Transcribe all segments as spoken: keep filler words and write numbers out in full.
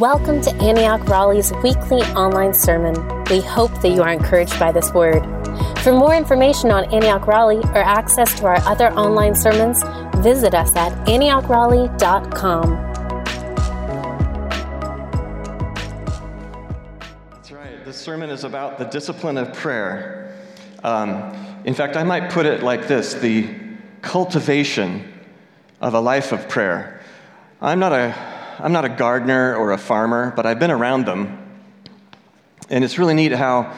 Welcome to Antioch Raleigh's weekly online sermon. We hope that you are encouraged by this word. For more information on Antioch Raleigh or access to our other online sermons, visit us at antioch raleigh dot com. That's right. This sermon is about the discipline of prayer. Um, in fact, I might put it like this, the cultivation of a life of prayer. I'm not a I'm not a gardener or a farmer, but I've been around them. And it's really neat how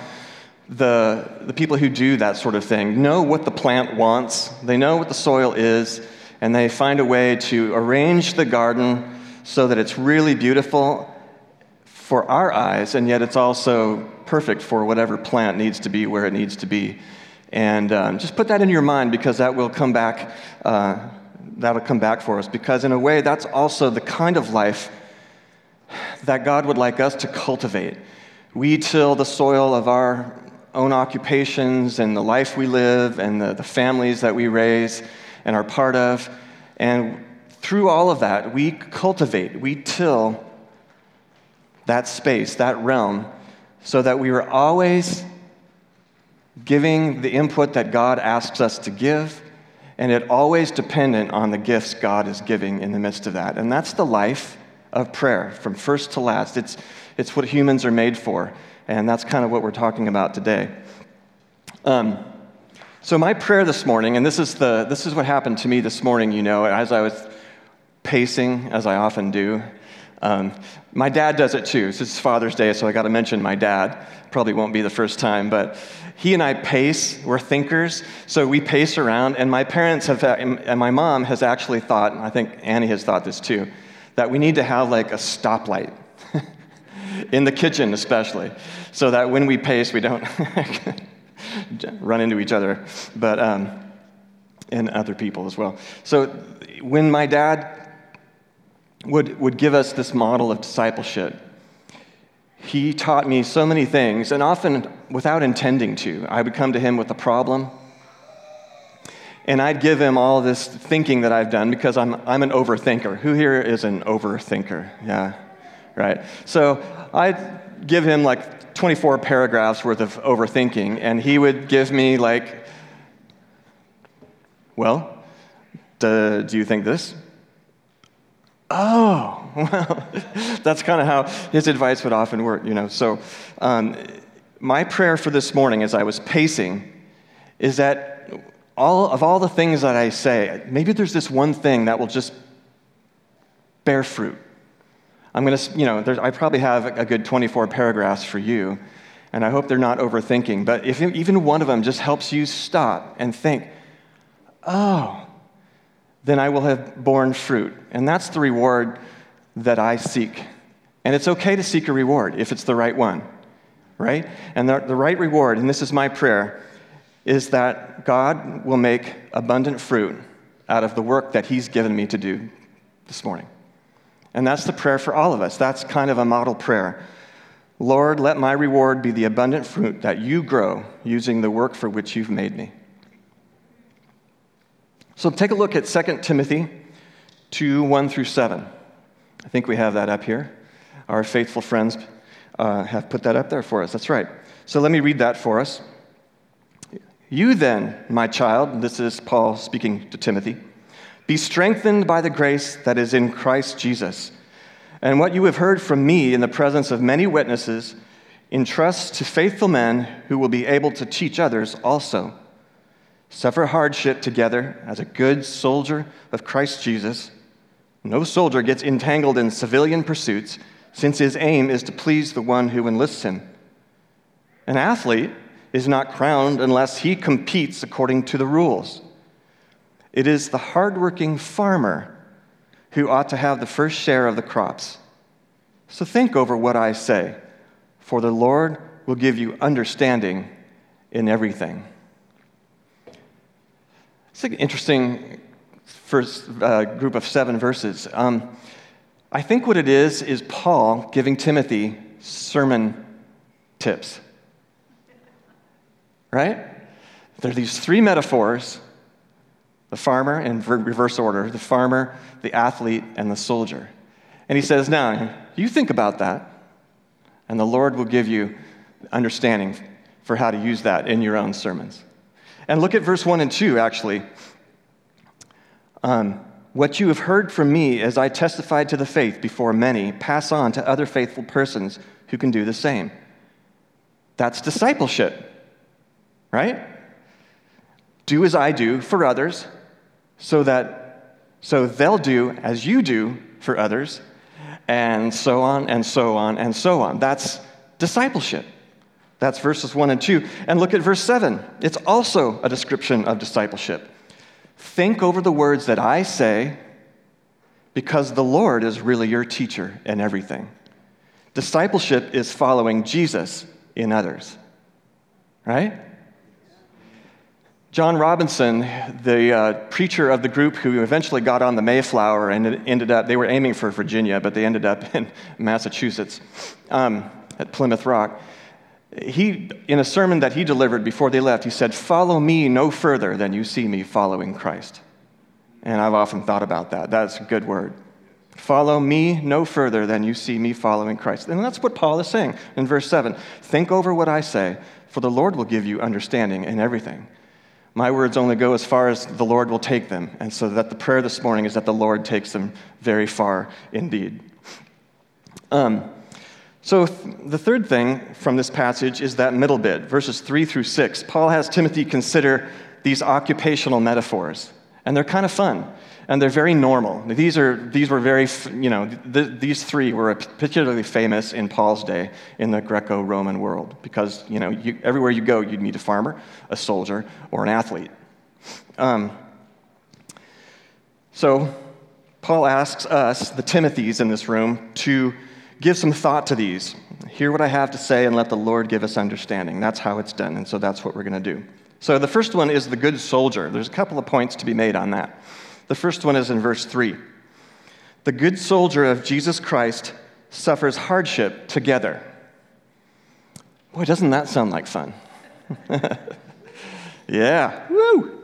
the the people who do that sort of thing know what the plant wants, they know what the soil is, and they find a way to arrange the garden so that it's really beautiful for our eyes, and yet it's also perfect for whatever plant needs to be where it needs to be. And um, just put that in your mind, because that will come back uh That'll come back for us, because in a way, that's also the kind of life that God would like us to cultivate. We till the soil of our own occupations and the life we live and the, the families that we raise and are part of. And through all of that, we cultivate, we till that space, that realm, so that we are always giving the input that God asks us to give, and it always dependent on the gifts God is giving in the midst of that. And that's the life of prayer, from first to last. It's it's what humans are made for, and that's kind of what we're talking about today. Um, so my prayer this morning, and this is the this is what happened to me this morning, you know, as I was pacing, as I often do. Um, my dad does it too. It's his Father's Day, so I got to mention my dad. Probably won't be the first time, but he and I pace. We're thinkers, so we pace around. And my parents have, and my mom has actually thought, and I think Annie has thought this too, that we need to have like a stoplight in the kitchen, especially, so that when we pace, we don't run into each other, but um, and other people as well. So when my dad would would give us this model of discipleship, he taught me so many things, and often without intending to. I would come to him with a problem, and I'd give him all this thinking that I've done, because I'm I'm an overthinker. Who here is an overthinker? Yeah, right. So I'd give him like twenty-four paragraphs worth of overthinking, and he would give me like, well, do, do you think this? Oh, well, that's kind of how his advice would often work, you know. So um, my prayer for this morning as I was pacing is that all of all the things that I say, maybe there's this one thing that will just bear fruit. I'm going to, you know, I probably have a good twenty-four paragraphs for you, and I hope they're not overthinking. But if even one of them just helps you stop and think, oh, then I will have borne fruit. And that's the reward that I seek. And it's okay to seek a reward if it's the right one, right? And the, the right reward, and this is my prayer, is that God will make abundant fruit out of the work that he's given me to do this morning. And that's the prayer for all of us. That's kind of a model prayer. Lord, let my reward be the abundant fruit that you grow using the work for which you've made me. So take a look at Second Timothy two, one through seven. I think we have that up here. Our faithful friends uh, have put that up there for us. That's right. So let me read that for us. You then, my child, this is Paul speaking to Timothy, be strengthened by the grace that is in Christ Jesus. And what you have heard from me in the presence of many witnesses, entrust to faithful men who will be able to teach others also. Suffer hardship together as a good soldier of Christ Jesus. No soldier gets entangled in civilian pursuits, since his aim is to please the one who enlists him. An athlete is not crowned unless he competes according to the rules. It is the hardworking farmer who ought to have the first share of the crops. So think over what I say, for the Lord will give you understanding in everything. It's an interesting first uh, group of seven verses. Um, I think what it is is Paul giving Timothy sermon tips, right? There are these three metaphors, the farmer in reverse order, the farmer, the athlete, and the soldier. And he says, now, you think about that, and the Lord will give you understanding for how to use that in your own sermons. And look at verse one and two, actually. Um, what you have heard from me as I testified to the faith before many, pass on to other faithful persons who can do the same. That's discipleship, right? Do as I do for others, so that so they'll do as you do for others, and so on, and so on, and so on. That's discipleship. That's verses one and two. And look at verse seven. It's also a description of discipleship. Think over the words that I say, because the Lord is really your teacher in everything. Discipleship is following Jesus in others, right? John Robinson, the uh, preacher of the group who eventually got on the Mayflower and it ended up, they were aiming for Virginia, but they ended up in Massachusetts um, at Plymouth Rock. He, in a sermon that he delivered before they left, he said, "Follow me no further than you see me following Christ." And I've often thought about that. That's a good word. Follow me no further than you see me following Christ. And that's what Paul is saying in verse seven. Think over what I say, for the Lord will give you understanding in everything. My words only go as far as the Lord will take them. And so that the prayer this morning is that the Lord takes them very far indeed. Um, so th- the third thing from this passage is that middle bit, verses three through six. Paul has Timothy consider these occupational metaphors. And they're kind of fun. And they're very normal. These are these were very, you know, th- these three were particularly famous in Paul's day in the Greco-Roman world because, you know, you, everywhere you go, you'd meet a farmer, a soldier, or an athlete. Um, so Paul asks us, the Timothys in this room, to give some thought to these. Hear what I have to say and let the Lord give us understanding. That's how it's done, and so that's what we're going to do. So the first one is the good soldier. There's a couple of points to be made on that. The first one is in verse three. The good soldier of Jesus Christ suffers hardship together. Boy, doesn't that sound like fun? Yeah, woo!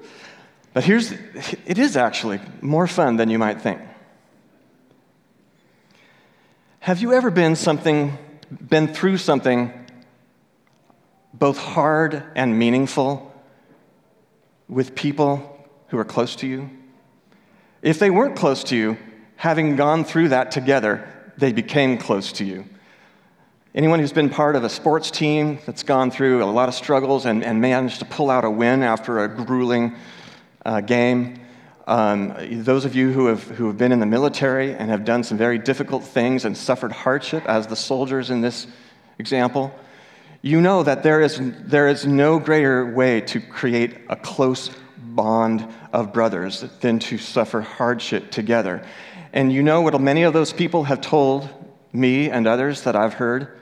But here's, it is actually more fun than you might think. Have you ever been something, been through something both hard and meaningful with people who are close to you? If they weren't close to you, having gone through that together, they became close to you. Anyone who's been part of a sports team that's gone through a lot of struggles and, and managed to pull out a win after a grueling uh, game, um, those of you who have who have been in the military and have done some very difficult things and suffered hardship, as the soldiers in this example, you know that there is there is no greater way to create a close bond of brothers than to suffer hardship together. And you know what many of those people have told me and others that I've heard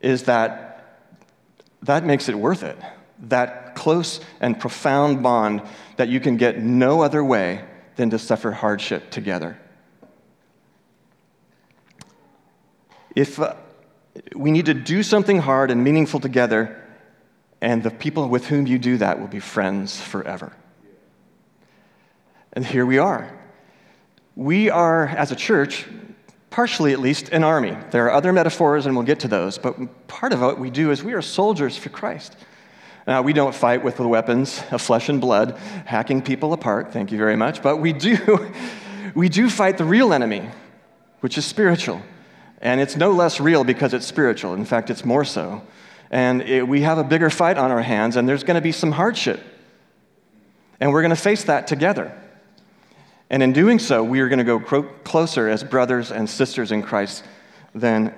is that that makes it worth it. That close and profound bond that you can get no other way than to suffer hardship together. If uh, we need to do something hard and meaningful together, and the people with whom you do that will be friends forever. And here we are. We are, as a church, partially at least, an army. There are other metaphors, and we'll get to those, but part of what we do is we are soldiers for Christ. Now, we don't fight with the weapons of flesh and blood, hacking people apart, thank you very much, but we do, we do fight the real enemy, which is spiritual. And it's no less real because it's spiritual. In fact, it's more so. And it, we have a bigger fight on our hands, and there's going to be some hardship. And we're going to face that together. And in doing so, we are going to go cro- closer as brothers and sisters in Christ than,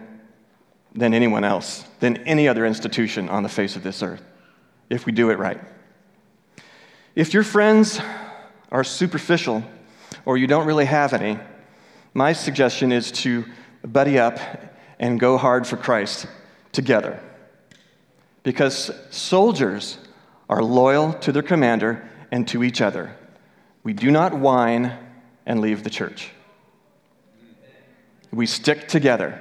than anyone else, than any other institution on the face of this earth, if we do it right. If your friends are superficial or you don't really have any, my suggestion is to buddy up and go hard for Christ together. Because soldiers are loyal to their commander and to each other. We do not whine and leave the church. We stick together.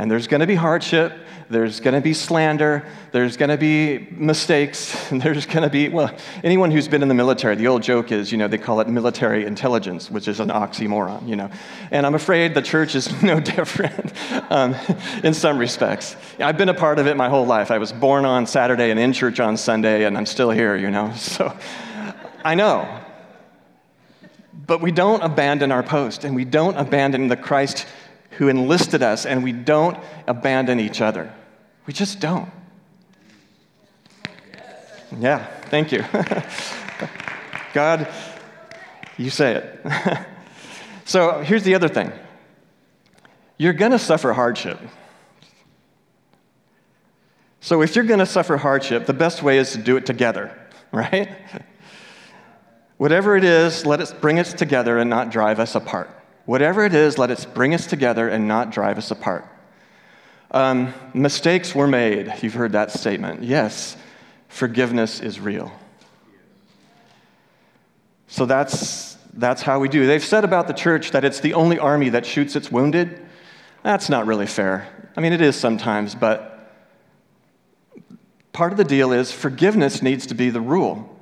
And there's going to be hardship, there's going to be slander, there's going to be mistakes, and there's going to be, well, anyone who's been in the military, the old joke is, you know, they call it military intelligence, which is an oxymoron, you know. And I'm afraid the church is no different um, in some respects. I've been a part of it my whole life. I was born on Saturday and in church on Sunday, and I'm still here, you know. So I know. But we don't abandon our post, and we don't abandon the Christ who enlisted us, and we don't abandon each other. We just don't. Yeah, thank you. God, you say it. So here's the other thing. You're going to suffer hardship. So if you're going to suffer hardship, the best way is to do it together, right? Whatever it is, let us bring us together and not drive us apart. Whatever it is, let it bring us together and not drive us apart. Um, mistakes were made. You've heard that statement. Yes, forgiveness is real. So that's that's how we do. They've said about the church that it's the only army that shoots its wounded. That's not really fair. I mean, it is sometimes, but part of the deal is forgiveness needs to be the rule.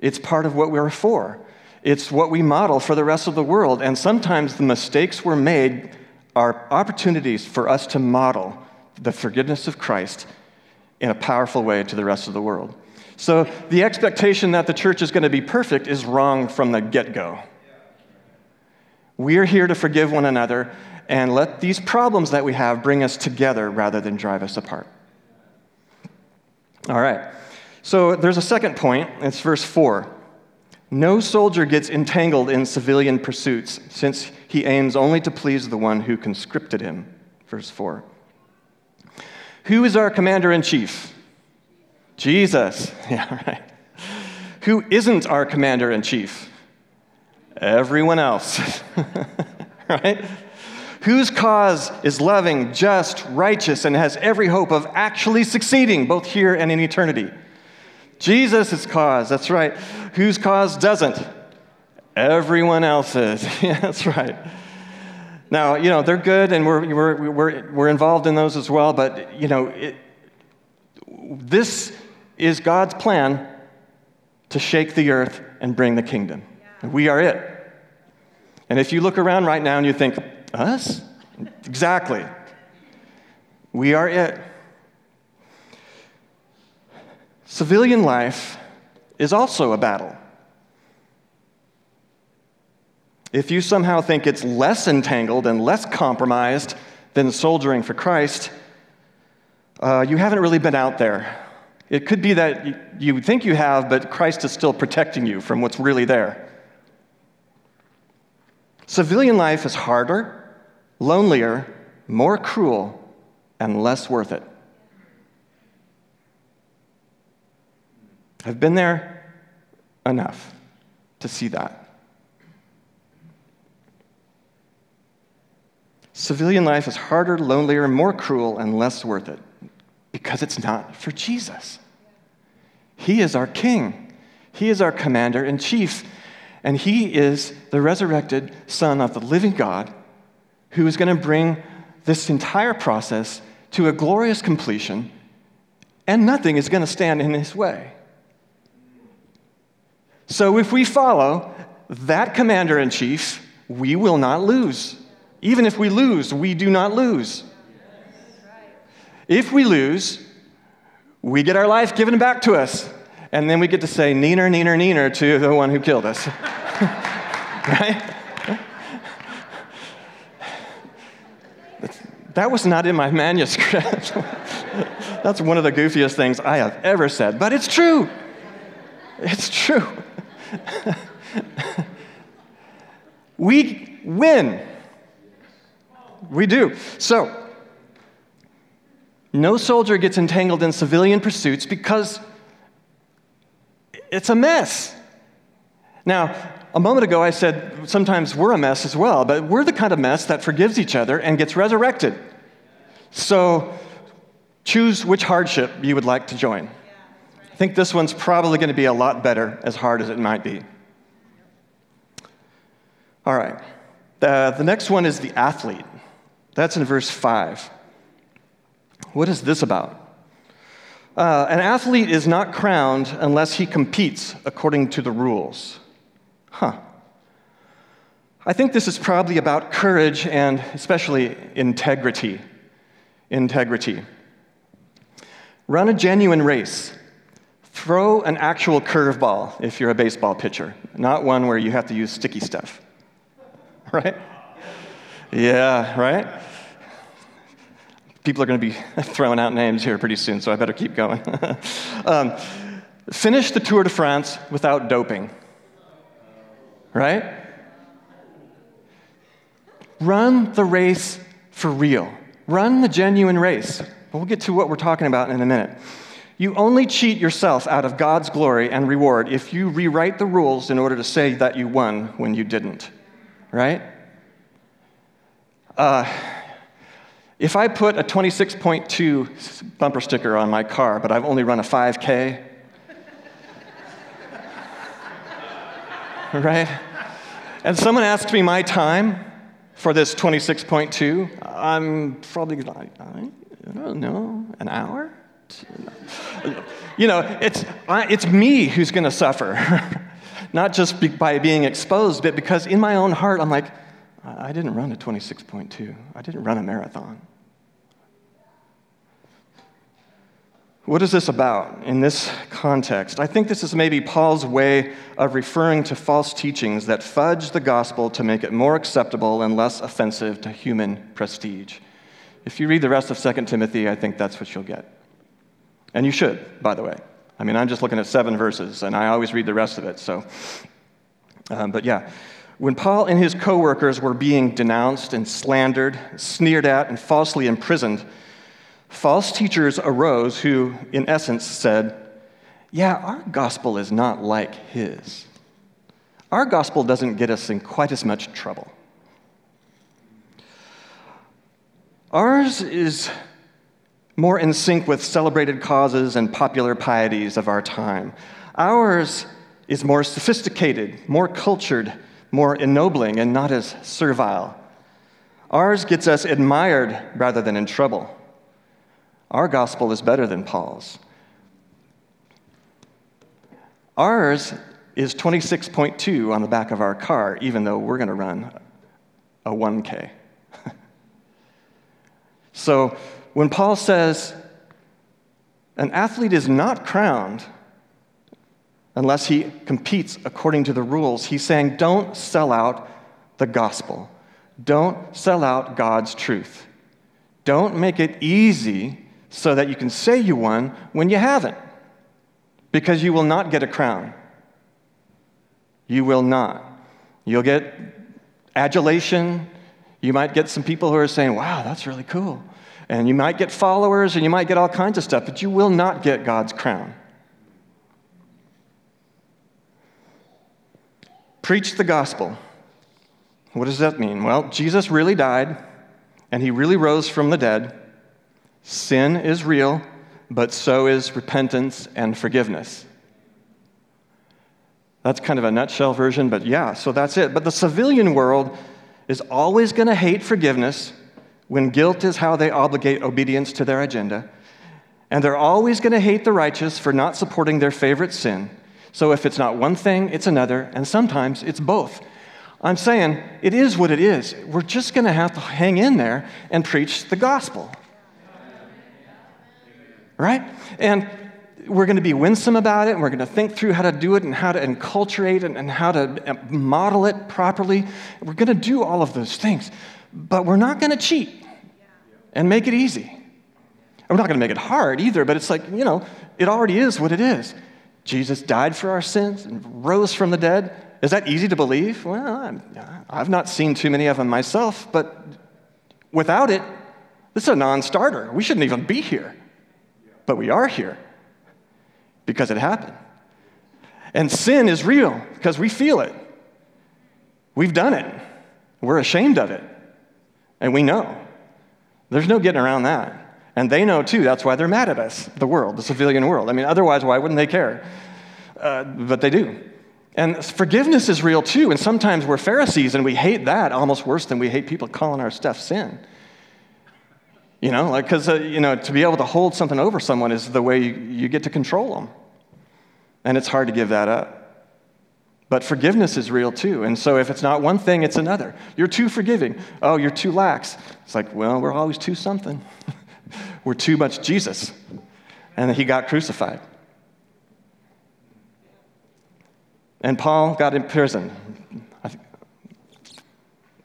It's part of what we're for. It's what we model for the rest of the world. And sometimes the mistakes we're made are opportunities for us to model the forgiveness of Christ in a powerful way to the rest of the world. So the expectation that the church is going to be perfect is wrong from the get-go. We're here to forgive one another and let these problems that we have bring us together rather than drive us apart. All right. So there's a second point. It's verse four. No soldier gets entangled in civilian pursuits, since he aims only to please the one who conscripted him. Verse four. Who is our commander-in-chief? Jesus. Yeah, right. Who isn't our commander-in-chief? Everyone else. Right? Whose cause is loving, just, righteous, and has every hope of actually succeeding, both here and in eternity? Jesus' cause, that's right. Whose cause doesn't? Everyone else's. Yeah, that's right. Now, you know, they're good, and we're we're we're we're involved in those as well. But you know, it, this is God's plan to shake the earth and bring the kingdom. Yeah. We are it. And if you look around right now and you think, us? Exactly. We are it. Civilian life is also a battle. If you somehow think it's less entangled and less compromised than soldiering for Christ, uh, you haven't really been out there. It could be that you think you have, but Christ is still protecting you from what's really there. Civilian life is harder, lonelier, more cruel, and less worth it. I've been there enough to see that. Civilian life is harder, lonelier, more cruel, and less worth it because it's not for Jesus. He is our king. He is our commander-in-chief, and he is the resurrected Son of the living God who is going to bring this entire process to a glorious completion, and nothing is going to stand in his way. So if we follow that commander-in-chief, we will not lose. Even if we lose, we do not lose. If we lose, we get our life given back to us, and then we get to say, neener, neener, neener, to the one who killed us. Right? That was not in my manuscript. That's one of the goofiest things I have ever said, but it's true. It's true. We win. We do. So, no soldier gets entangled in civilian pursuits because it's a mess. Now, a moment ago I said sometimes we're a mess as well, but we're the kind of mess that forgives each other and gets resurrected. So, choose which hardship you would like to join. I think this one's probably going to be a lot better, as hard as it might be. All right. The, the next one is the athlete. That's in verse five. What is this about? Uh, an athlete is not crowned unless he competes according to the rules. Huh. I think this is probably about courage and especially integrity. Integrity. Run a genuine race. Throw an actual curveball if you're a baseball pitcher, not one where you have to use sticky stuff. Right? Yeah, right? People are going to be throwing out names here pretty soon, so I better keep going. um, finish the Tour de France without doping. Right? Run the race for real. Run the genuine race. We'll get to what we're talking about in a minute. You only cheat yourself out of God's glory and reward if you rewrite the rules in order to say that you won when you didn't, right? Uh, if I put a twenty-six point two bumper sticker on my car, but I've only run a five K, right? And someone asks me my time for this twenty-six point two, I'm probably like, I don't know, an hour? You know, it's it's me who's going to suffer, not just be, by being exposed, but because in my own heart, I'm like, I didn't run a twenty-six point two. I didn't run a marathon. What is this about in this context? I think this is maybe Paul's way of referring to false teachings that fudge the gospel to make it more acceptable and less offensive to human prestige. If you read the rest of Second Timothy, I think that's what you'll get. And you should, by the way. I mean, I'm just looking at seven verses, and I always read the rest of it, so. Um, but yeah, when Paul and his co-workers were being denounced and slandered, sneered at, and falsely imprisoned, false teachers arose who, in essence, said, yeah, our gospel is not like his. Our gospel doesn't get us in quite as much trouble. Ours is more in sync with celebrated causes and popular pieties of our time. Ours is more sophisticated, more cultured, more ennobling, and not as servile. Ours gets us admired rather than in trouble. Our gospel is better than Paul's. Ours is twenty-six point two on the back of our car, even though we're going to run a one K. So, when Paul says, an athlete is not crowned unless he competes according to the rules, he's saying, don't sell out the gospel. Don't sell out God's truth. Don't make it easy so that you can say you won when you haven't, because you will not get a crown. You will not. You'll get adulation. You might get some people who are saying, wow, that's really cool. And you might get followers, and you might get all kinds of stuff, but you will not get God's crown. Preach the gospel. What does that mean? Well, Jesus really died, and he really rose from the dead. Sin is real, but so is repentance and forgiveness. That's kind of a nutshell version, but yeah, so that's it. But the civilian world is always going to hate forgiveness, when guilt is how they obligate obedience to their agenda, and they're always going to hate the righteous for not supporting their favorite sin. So if it's not one thing, it's another, and sometimes it's both. I'm saying it is what it is. We're just going to have to hang in there and preach the gospel. Right? And we're going to be winsome about it, and we're going to think through how to do it and how to enculturate it and how to model it properly. We're going to do all of those things, but we're not going to cheat and make it easy. And we're not going to make it hard either, but it's like, you know, it already is what it is. Jesus died for our sins and rose from the dead. Is that easy to believe? Well, I'm, I've not seen too many of them myself, but without it, this is a non-starter. We shouldn't even be here, but we are here because it happened. And sin is real because we feel it. We've done it. We're ashamed of it, and we know. There's no getting around that. And they know, too. That's why they're mad at us, the world, the civilian world. I mean, otherwise, why wouldn't they care? Uh, but they do. And forgiveness is real, too. And sometimes we're Pharisees, and we hate that almost worse than we hate people calling our stuff sin. You know, like, because, uh, you know, to be able to hold something over someone is the way you, you get to control them. And it's hard to give that up. But forgiveness is real, too. And so if it's not one thing, it's another. You're too forgiving. Oh, you're too lax. It's like, well, we're always too something. We're too much Jesus. And he got crucified. And Paul got in prison. I think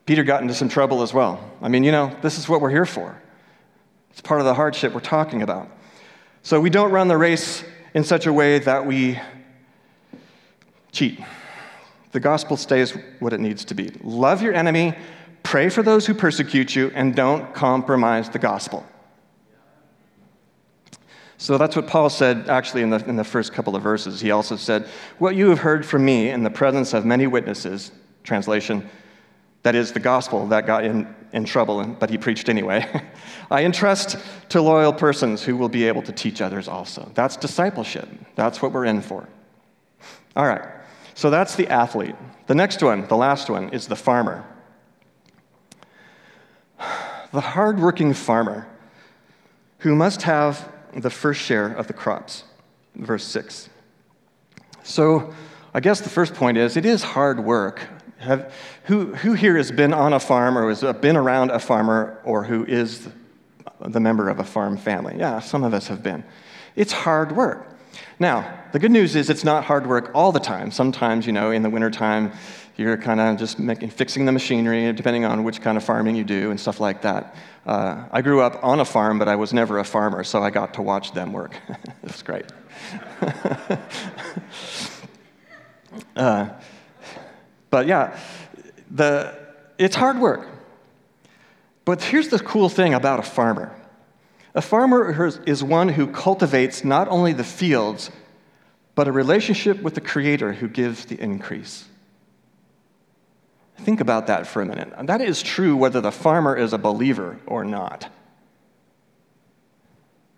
Peter got into some trouble as well. I mean, you know, this is what we're here for. It's part of the hardship we're talking about. So we don't run the race in such a way that we cheat. The gospel stays what it needs to be. Love your enemy, pray for those who persecute you, and don't compromise the gospel. So that's what Paul said, actually, in the, in the first couple of verses. He also said, what you have heard from me in the presence of many witnesses, translation, that is the gospel that got in, in trouble, but he preached anyway. I entrust to loyal persons who will be able to teach others also. That's discipleship. That's what we're in for. All right. So that's the athlete. The next one, the last one, is the farmer. The hardworking farmer who must have the first share of the crops, verse six. So I guess the first point is, it is hard work. Have, who, who here has been on a farm or has been around a farmer or who is the member of a farm family? Yeah, some of us have been. It's hard work. Now, the good news is it's not hard work all the time. Sometimes, you know, in the wintertime, you're kind of just making, fixing the machinery, depending on which kind of farming you do and stuff like that. Uh, I grew up on a farm, but I was never a farmer, so I got to watch them work. It was great. uh, but yeah, the it's hard work. But here's the cool thing about a farmer. A farmer is one who cultivates not only the fields, but a relationship with the Creator who gives the increase. Think about that for a minute. That is true whether the farmer is a believer or not.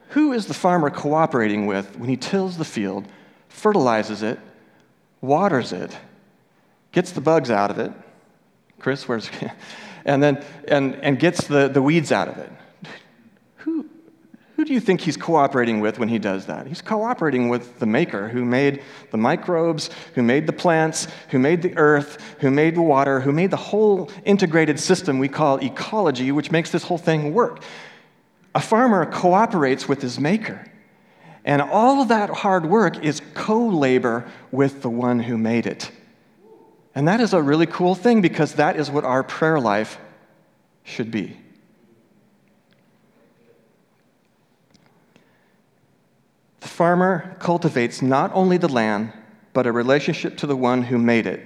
Who is the farmer cooperating with when he tills the field, fertilizes it, waters it, gets the bugs out of it? Chris, where's and then and, and gets the, the weeds out of it? Who, who do you think he's cooperating with when he does that? He's cooperating with the maker who made the microbes, who made the plants, who made the earth, who made the water, who made the whole integrated system we call ecology, which makes this whole thing work. A farmer cooperates with his maker. And all of that hard work is co-labor with the one who made it. And that is a really cool thing because that is what our prayer life should be. The farmer cultivates not only the land, but a relationship to the one who made it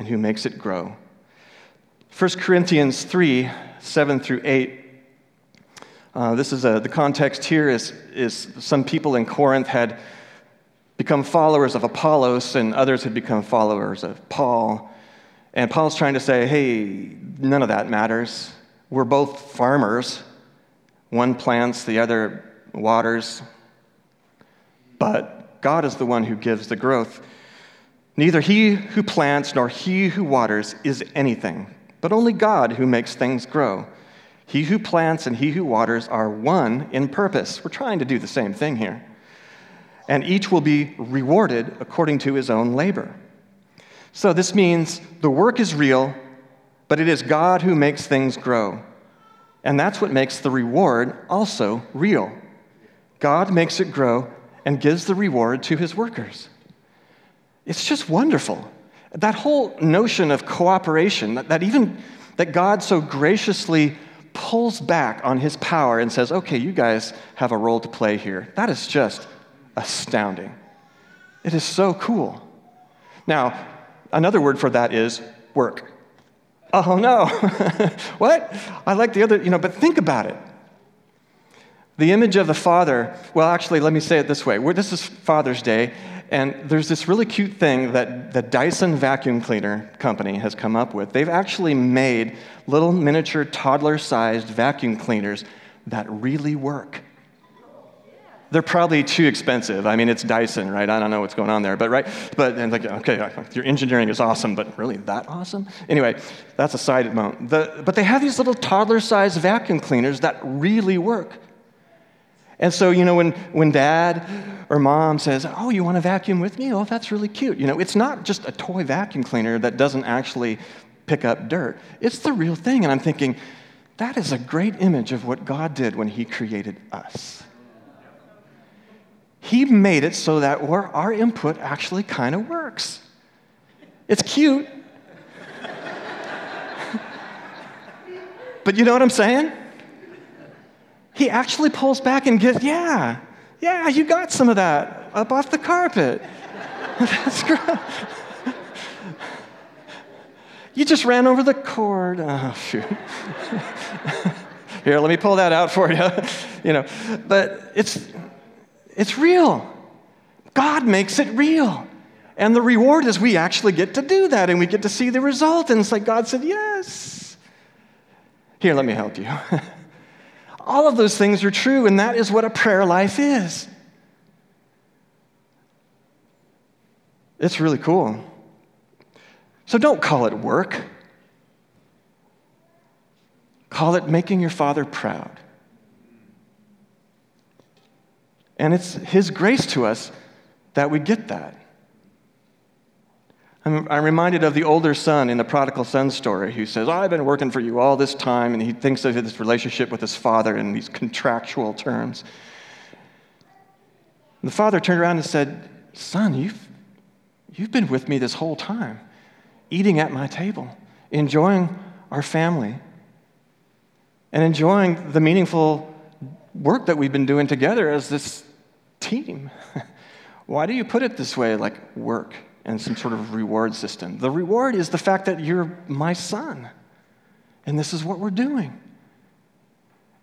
and who makes it grow. First Corinthians three, seven through eight. Uh, this is a, the context here is, is some people in Corinth had become followers of Apollos, and others had become followers of Paul. And Paul's trying to say, hey, none of that matters. We're both farmers. One plants, the other waters. But God is the one who gives the growth. Neither he who plants nor he who waters is anything, but only God who makes things grow. He who plants and he who waters are one in purpose. We're trying to do the same thing here. And each will be rewarded according to his own labor. So this means the work is real, but it is God who makes things grow. And that's what makes the reward also real. God makes it grow and gives the reward to his workers. It's just wonderful. That whole notion of cooperation, that, that even that God so graciously pulls back on his power and says, okay, you guys have a role to play here. That is just astounding. It is so cool. Now, another word for that is work. Oh, no. What? I like the other, you know, but think about it. The image of the father, well, actually, let me say it this way. We're, this is Father's Day, and there's this really cute thing that the Dyson vacuum cleaner company has come up with. They've actually made little miniature toddler-sized vacuum cleaners that really work. They're probably too expensive. I mean, it's Dyson, right? I don't know what's going on there, but right? But and like, okay, your engineering is awesome, but really that awesome? Anyway, that's a side note. The, but they have these little toddler-sized vacuum cleaners that really work. And so, you know, when, when dad or mom says, oh, you want to vacuum with me? Oh, that's really cute. You know, it's not just a toy vacuum cleaner that doesn't actually pick up dirt. It's the real thing. And I'm thinking, that is a great image of what God did when he created us. He made it so that our input actually kind of works. It's cute. But you know what I'm saying? He actually pulls back and gets, yeah, yeah, you got some of that up off the carpet. That's gross. You just ran over the cord. Oh, shoot. Here, let me pull that out for you. You know, but it's it's real. God makes it real. And the reward is we actually get to do that, and we get to see the result. And it's like God said, yes. Here, let me help you. All of those things are true, and that is what a prayer life is. It's really cool. So don't call it work. Call it making your Father proud. And it's his grace to us that we get that. I'm, I'm reminded of the older son in the prodigal son story who says, oh, I've been working for you all this time, and he thinks of his relationship with his father in these contractual terms. And the father turned around and said, son, you've, you've been with me this whole time, eating at my table, enjoying our family, and enjoying the meaningful work that we've been doing together as this team. Why do you put it this way, like work and some sort of reward system? The reward is the fact that you're my son, and this is what we're doing.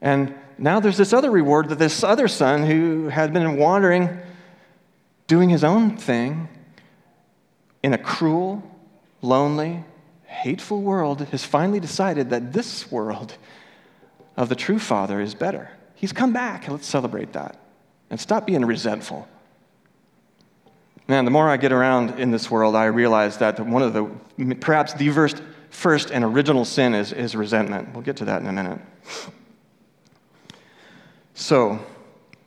And now there's this other reward that this other son who had been wandering, doing his own thing in a cruel, lonely, hateful world has finally decided that this world of the true Father is better. He's come back, and let's celebrate that. And stop being resentful. Man, the more I get around in this world, I realize that one of the, perhaps the first, first and original sin is, is resentment. We'll get to that in a minute. So,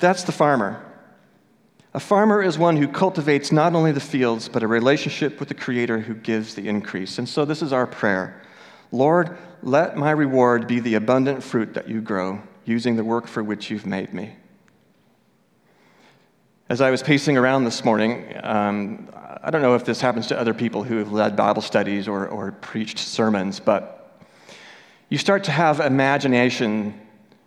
that's the farmer. A farmer is one who cultivates not only the fields, but a relationship with the Creator who gives the increase. And so this is our prayer. Lord, let my reward be the abundant fruit that you grow, using the work for which you've made me. As I was pacing around this morning, um, I don't know if this happens to other people who have led Bible studies or, or preached sermons, but you start to have imagination,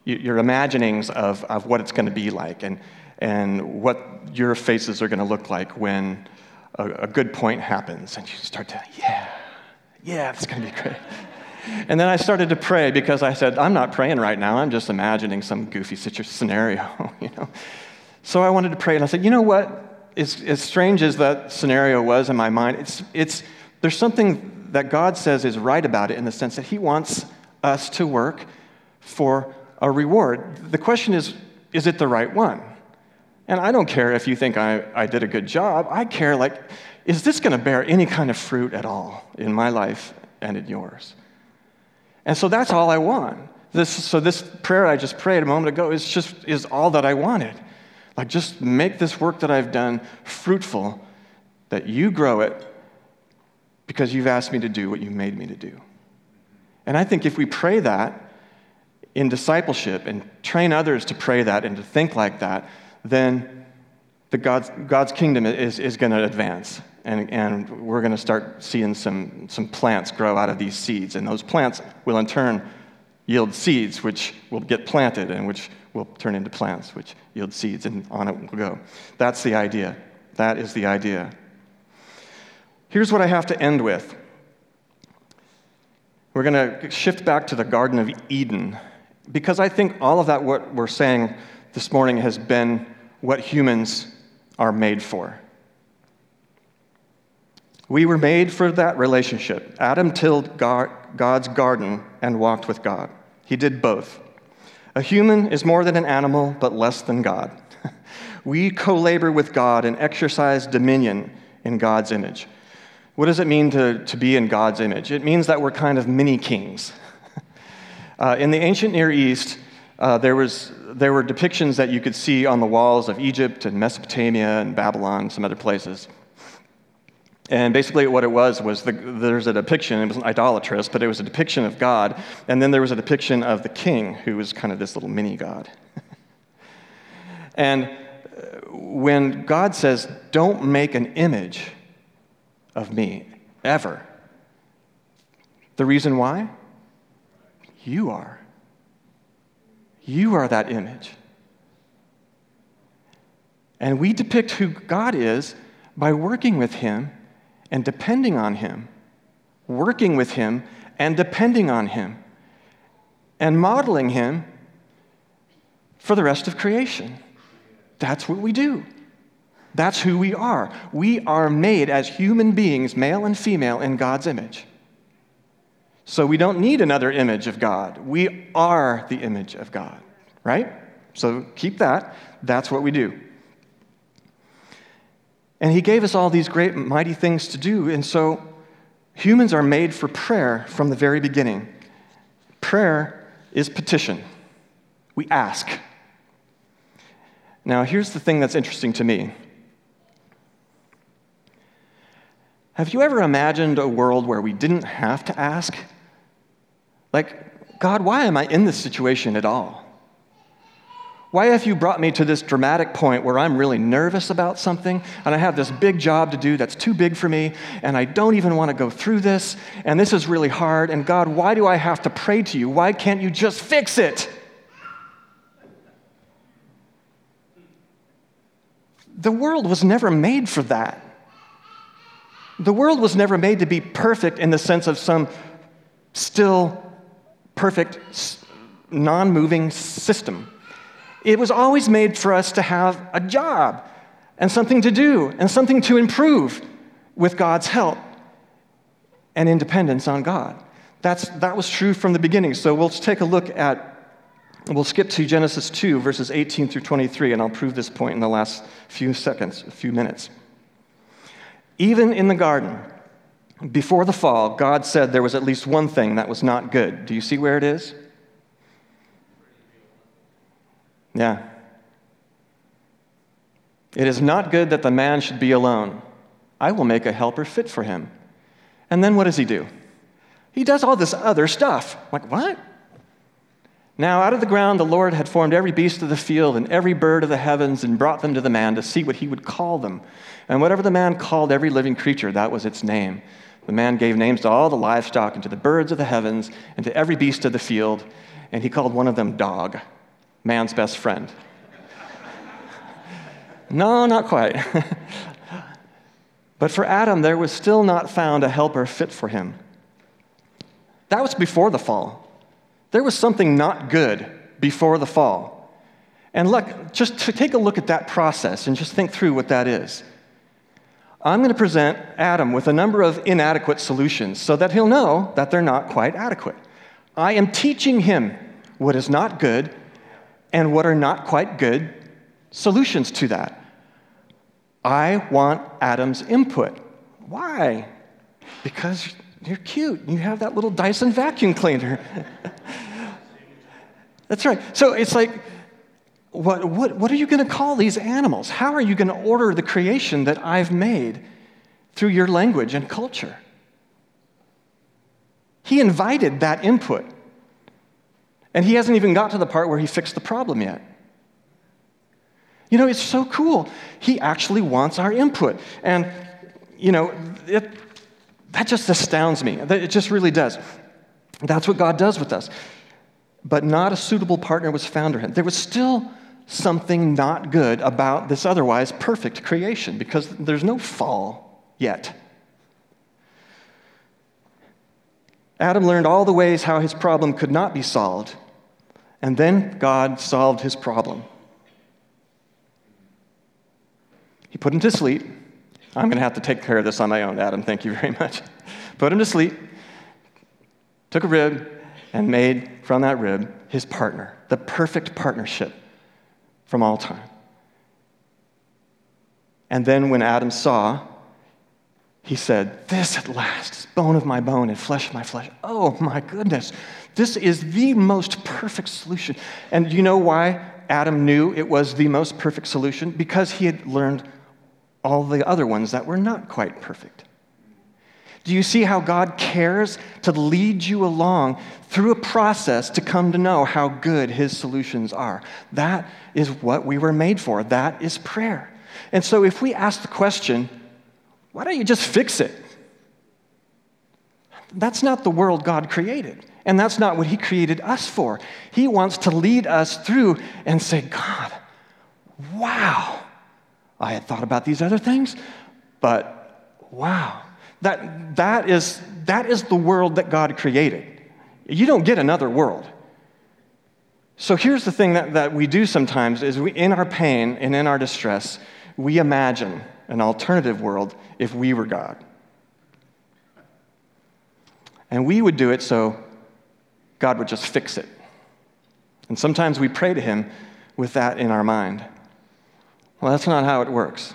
your imaginings of, of what it's going to be like. And and what your faces are going to look like when a, a good point happens. And you start to, yeah, yeah, it's going to be great. And then I started to pray because I said, I'm not praying right now. I'm just imagining some goofy situation scenario, you know. So I wanted to pray, and I said, you know what? As, as strange as that scenario was in my mind, it's it's there's something that God says is right about it in the sense that he wants us to work for a reward. The question is, is it the right one? And I don't care if you think I, I did a good job. I care, like, is this going to bear any kind of fruit at all in my life and in yours? And so that's all I want. This, so this prayer I just prayed a moment ago is just is all that I wanted. Like, just make this work that I've done fruitful, that you grow it, because you've asked me to do what you made me to do. And I think if we pray that in discipleship and train others to pray that and to think like that, then the God's, God's kingdom is, is going to advance, and, and we're going to start seeing some, some plants grow out of these seeds, and those plants will in turn yield seeds, which will get planted, and which will turn into plants, which yield seeds, and on it will go. That's the idea. That is the idea. Here's what I have to end with. We're going to shift back to the Garden of Eden, because I think all of that what we're saying this morning has been what humans are made for. We were made for that relationship. Adam tilled God's garden and walked with God. He did both. A human is more than an animal, but less than God. we co-labor with God and exercise dominion in God's image. What does it mean to, to be in God's image? It means that we're kind of mini kings. Uh, in the ancient Near East, uh, there was there were depictions that you could see on the walls of Egypt and Mesopotamia and Babylon and some other places. And basically what it was was the, there's a depiction, it wasn't idolatrous, but it was a depiction of God, and then there was a depiction of the king, who was kind of this little mini-god. And when God says, don't make an image of me, ever, the reason why? You are. You are that image. And we depict who God is by working with him and depending on him, working with him and depending on him, and modeling him for the rest of creation. That's what we do. That's who we are. We are made as human beings, male and female, in God's image. So we don't need another image of God. We are the image of God, right? So keep that. That's what we do. And he gave us all these great, mighty things to do. And so humans are made for prayer from the very beginning. Prayer is petition. We ask. Now, here's the thing that's interesting to me. Have you ever imagined a world where we didn't have to ask? Like, God, why am I in this situation at all? Why have you brought me to this dramatic point where I'm really nervous about something, and I have this big job to do that's too big for me, and I don't even want to go through this, and this is really hard, and God, why do I have to pray to you? Why can't you just fix it? The world was never made for that. The world was never made to be perfect in the sense of some still, perfect, non-moving system. It was always made for us to have a job and something to do and something to improve with God's help and independence on God. That's, that was true from the beginning. So we'll take a look at, we'll skip to Genesis two, verses eighteen through twenty-three, and I'll prove this point in the last few seconds, a few minutes. Even in the garden, before the fall, God said there was at least one thing that was not good. Do you see where it is? Yeah. It is not good that the man should be alone. I will make a helper fit for him. And then what does he do? He does all this other stuff. I'm like, what? Now out of the ground the Lord had formed every beast of the field and every bird of the heavens and brought them to the man to see what he would call them. And whatever the man called every living creature, that was its name. The man gave names to all the livestock and to the birds of the heavens and to every beast of the field, and he called one of them dog. Man's best friend. No, not quite. But for Adam, there was still not found a helper fit for him. That was before the fall. There was something not good before the fall. And look, just to take a look at that process and just think through what that is. I'm going to present Adam with a number of inadequate solutions so that he'll know that they're not quite adequate. I am teaching him what is not good and what are not quite good solutions to that. I want Adam's input. Why? Because you're cute. You have that little Dyson vacuum cleaner. That's right. So it's like, what, what, what are you going to call these animals? How are you going to order the creation that I've made through your language and culture? He invited that input. And he hasn't even got to the part where he fixed the problem yet. You know, it's so cool. He actually wants our input. And, you know, it, that just astounds me. It just really does. That's what God does with us. But not a suitable partner was found for him. There was still something not good about this otherwise perfect creation because there's no fall yet. Adam learned all the ways how his problem could not be solved, and then God solved his problem. He put him to sleep. I'm going to have to take care of this on my own, Adam. Thank you very much. Put him to sleep, took a rib, and made from that rib his partner, the perfect partnership from all time. And then when Adam saw, he said, this at last is bone of my bone and flesh of my flesh. Oh my goodness, this is the most perfect solution. And you know why Adam knew it was the most perfect solution? Because he had learned all the other ones that were not quite perfect. Do you see how God cares to lead you along through a process to come to know how good his solutions are? That is what we were made for. That is prayer. And so if we ask the question, why don't you just fix it? That's not the world God created, and that's not what he created us for. He wants to lead us through and say, God, wow, I had thought about these other things, but wow. That that is that is the world that God created. You don't get another world. So here's the thing that, that we do sometimes is we, in our pain and in our distress, we imagine an alternative world if we were God. And we would do it so God would just fix it. And sometimes we pray to him with that in our mind. Well, that's not how it works.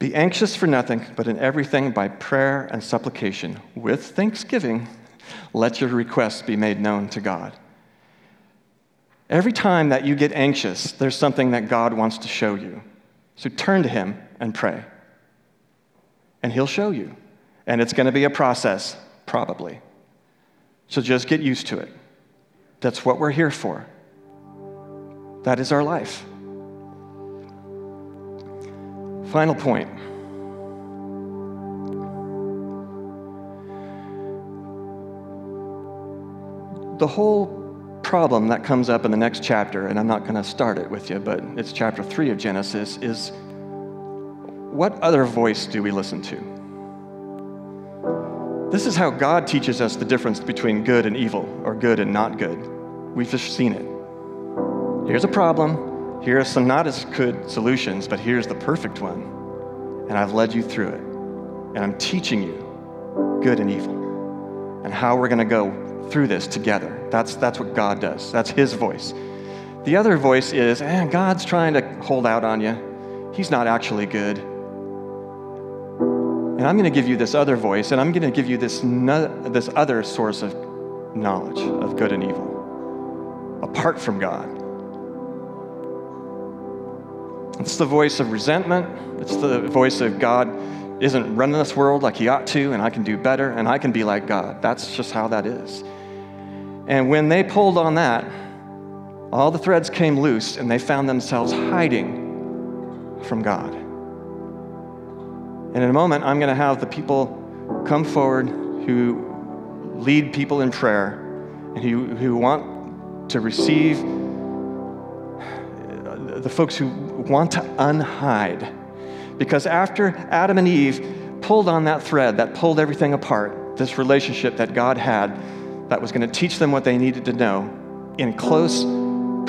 Be anxious for nothing, but in everything by prayer and supplication, with thanksgiving, let your requests be made known to God. Every time that you get anxious, there's something that God wants to show you. So turn to him and pray. And he'll show you. And it's going to be a process, probably. So just get used to it. That's what we're here for. That is our life. Final point. The whole problem that comes up in the next chapter, and I'm not going to start it with you, but it's chapter three of Genesis, is what other voice do we listen to? This is how God teaches us the difference between good and evil, or good and not good. We've just seen it. Here's a problem. Here are some not as good solutions, but here's the perfect one. And I've led you through it. And I'm teaching you good and evil and how we're going to go through this together. That's that's what God does. That's his voice. The other voice is, eh, God's trying to hold out on you. He's not actually good. And I'm going to give you this other voice, and I'm going to give you this no, this other source of knowledge of good and evil apart from God. It's the voice of resentment. It's the voice of God isn't running this world like he ought to, and I can do better, and I can be like God. That's just how that is. And when they pulled on that, all the threads came loose, and they found themselves hiding from God. And in a moment, I'm going to have the people come forward who lead people in prayer and who, who want to receive the folks who want to unhide. Because after Adam and Eve pulled on that thread that pulled everything apart, this relationship that God had that was going to teach them what they needed to know in close,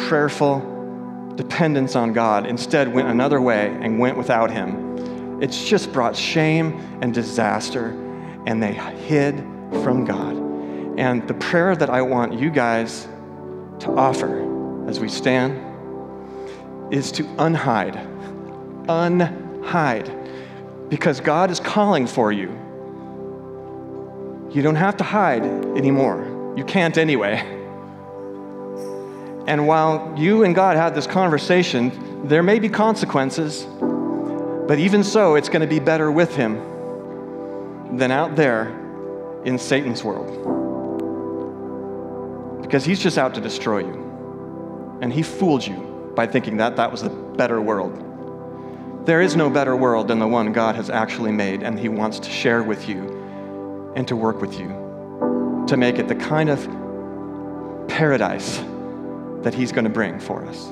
prayerful dependence on God, instead went another way and went without him. It's just brought shame and disaster, and they hid from God. And the prayer that I want you guys to offer as we stand is to unhide, unhide, because God is calling for you. You don't have to hide anymore. You can't anyway. And while you and God have this conversation, there may be consequences, but even so, it's going to be better with him than out there in Satan's world, because he's just out to destroy you, and he fooled you by thinking that that was the better world. There is no better world than the one God has actually made, and he wants to share with you and to work with you to make it the kind of paradise that he's going to bring for us.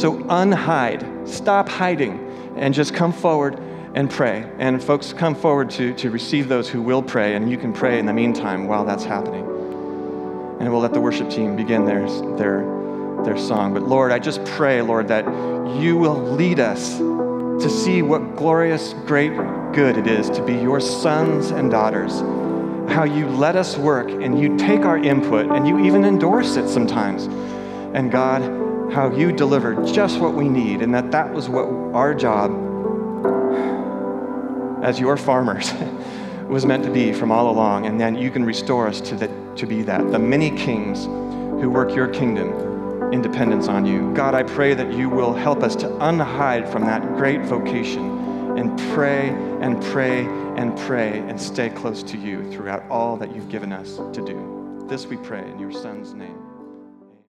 So unhide, stop hiding, and just come forward and pray. And folks, come forward to, to receive those who will pray, and you can pray in the meantime while that's happening. And we'll let the worship team begin their their. their song. But Lord, I just pray, Lord, that you will lead us to see what glorious, great good it is to be your sons and daughters, how you let us work and you take our input and you even endorse it sometimes. And God, how you delivered just what we need, and that that was what our job as your farmers was meant to be from all along, and then you can restore us to, the, to be that. The many kings who work your kingdom in dependence on you. God, I pray that you will help us to unhide from that great vocation and pray and pray and pray and stay close to you throughout all that you've given us to do. This we pray in your Son's name.